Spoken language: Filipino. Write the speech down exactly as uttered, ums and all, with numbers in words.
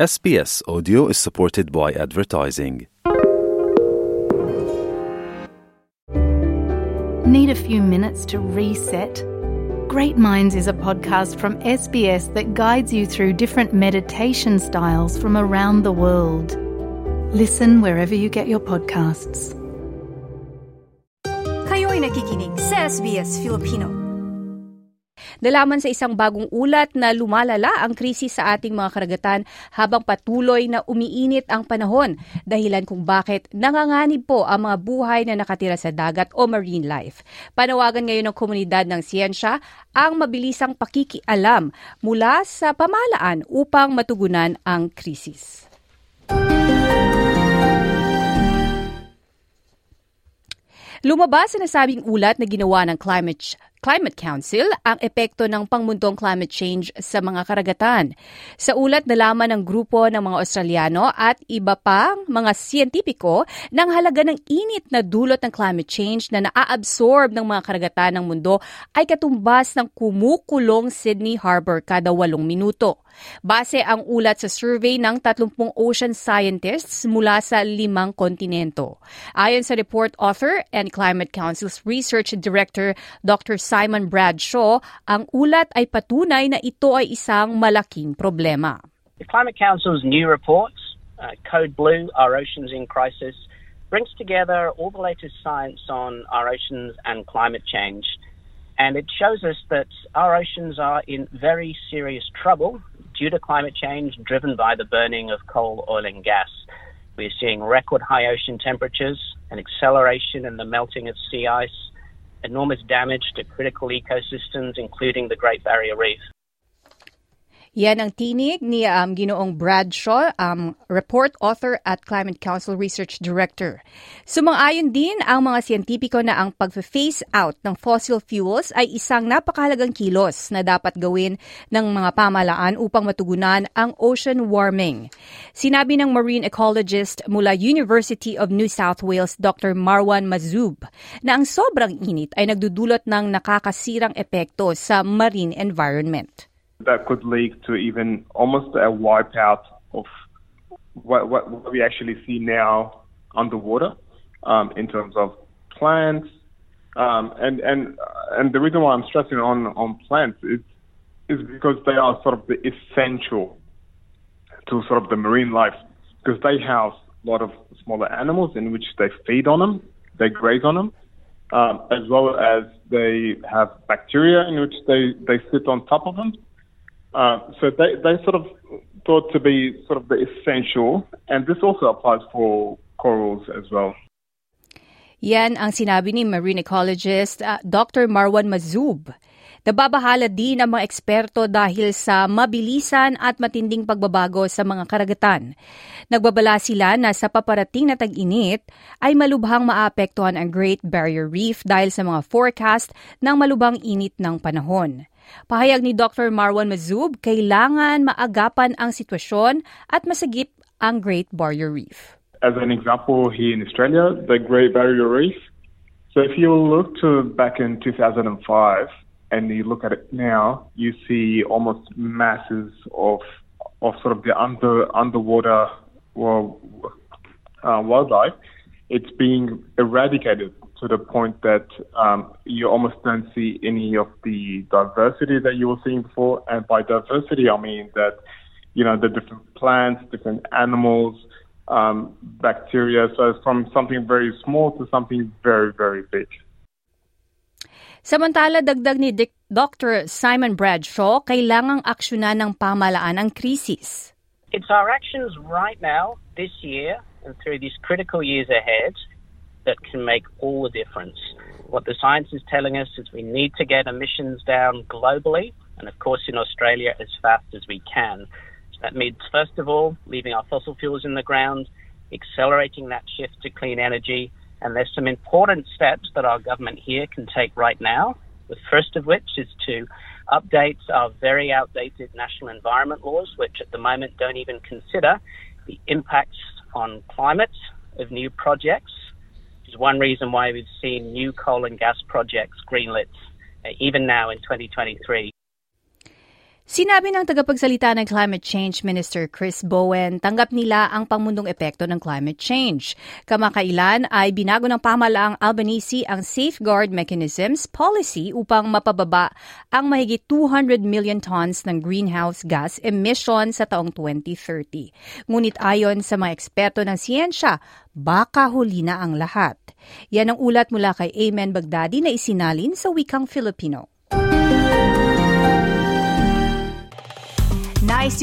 S B S Audio is supported by advertising. Need a few minutes to reset? Great Minds is a podcast from S B S that guides you through different meditation styles from around the world. Listen wherever you get your podcasts. Kayo'y nakikinig sa S B S Filipino. Nalaman sa isang bagong ulat na lumalala ang krisis sa ating mga karagatan habang patuloy na umiinit ang panahon, dahilan kung bakit nanganganib po ang mga buhay na nakatira sa dagat o marine life. Panawagan ngayon ng komunidad ng siyensya ang mabilisang pakikialam mula sa pamahalaan upang matugunan ang krisis. Lumabas sa nasabing ulat na ginawa ng Climate Climate Council ang epekto ng pangmundong climate change sa mga karagatan. Sa ulat, nalaman ng grupo ng mga Australiano at iba pang mga siyentipiko ng halaga ng init na dulot ng climate change na naaabsorb ng mga karagatan ng mundo ay katumbas ng kumukulong Sydney Harbour kada walong minuto. Base ang ulat sa survey ng tatlumpung ocean scientists mula sa limang kontinento. Ayon sa report author and Climate Council's Research Director Doctor Simon Bradshaw, ang ulat ay patunay na ito ay isang malaking problema. The Climate Council's new reports, uh, Code Blue, Our Oceans in Crisis, brings together all the latest science on our oceans and climate change. And it shows us that our oceans are in very serious trouble due to climate change driven by the burning of coal, oil and gas. We're seeing record high ocean temperatures, an acceleration in the melting of sea ice, enormous damage to critical ecosystems, including the Great Barrier Reef. Yan ang tinig ni um, Ginoong Bradshaw, um, report author at Climate Council Research Director. Sumang-ayon din ang mga siyentipiko na ang pag-phase out ng fossil fuels ay isang napakahalagang kilos na dapat gawin ng mga pamahalaan upang matugunan ang ocean warming. Sinabi ng marine ecologist mula University of New South Wales, Doctor Marwan Mazoub, na ang sobrang init ay nagdudulot ng nakakasirang epekto sa marine environment. That could lead to even almost a wipeout of what, what, what we actually see now underwater um, in terms of plants. Um, and and and the reason why I'm stressing on, on plants is, is because they are sort of the essential to sort of the marine life, because they house a lot of smaller animals in which they feed on them, they graze on them, um, as well as they have bacteria in which they, they sit on top of them. Uh, so they, they sort of thought to be sort of the essential, and this also applies for corals as well. Yan ang sinabi ni marine ecologist uh, Doctor Marwan Mazoub. Nababahala din ang mga eksperto dahil sa mabilisan at matinding pagbabago sa mga karagatan. Nagbabala sila na sa paparating na tag-init ay malubhang maapektuhan ang Great Barrier Reef dahil sa mga forecast ng malubhang init ng panahon. Pahayag ni Doctor Marwan Mazoub, kailangan maagapan ang sitwasyon at masagip ang Great Barrier Reef. As an example, here in Australia, the Great Barrier Reef. So if you look to back in two thousand five, and you look at it now, you see almost masses of of sort of the under underwater well, uh, wildlife. It's being eradicated to the point that um, you almost don't see any of the diversity that you were seeing before. And by diversity, I mean that, you know, the different plants, different animals, um, bacteria. So from something very small to something very, very big. Samantala, dagdag ni Doctor Simon Bradshaw, kailangang aksyonan ng pamahalaan ang krisis. It's our actions right now, this year, and through these critical years ahead that can make all the difference. What the science is telling us is we need to get emissions down globally, and of course in Australia, as fast as we can. So that means, first of all, leaving our fossil fuels in the ground, accelerating that shift to clean energy. And there's some important steps that our government here can take right now, the first of which is to update our very outdated national environment laws, which at the moment don't even consider the impacts on climate of new projects, which is one reason why we've seen new coal and gas projects greenlit uh, even now in twenty twenty-three. Sinabi ng tagapagsalita ng Climate Change Minister Chris Bowen, tanggap nila ang pangmundong epekto ng climate change. Kamakailan ay binago ng pamahalaang Albanese ang Safeguard Mechanisms Policy upang mapababa ang mahigit two hundred million tons ng greenhouse gas emission sa taong twenty thirty. Ngunit ayon sa mga eksperto ng siyensya, baka huli na ang lahat. Yan ang ulat mula kay Amen Bagdadi na isinalin sa wikang Filipino. Nice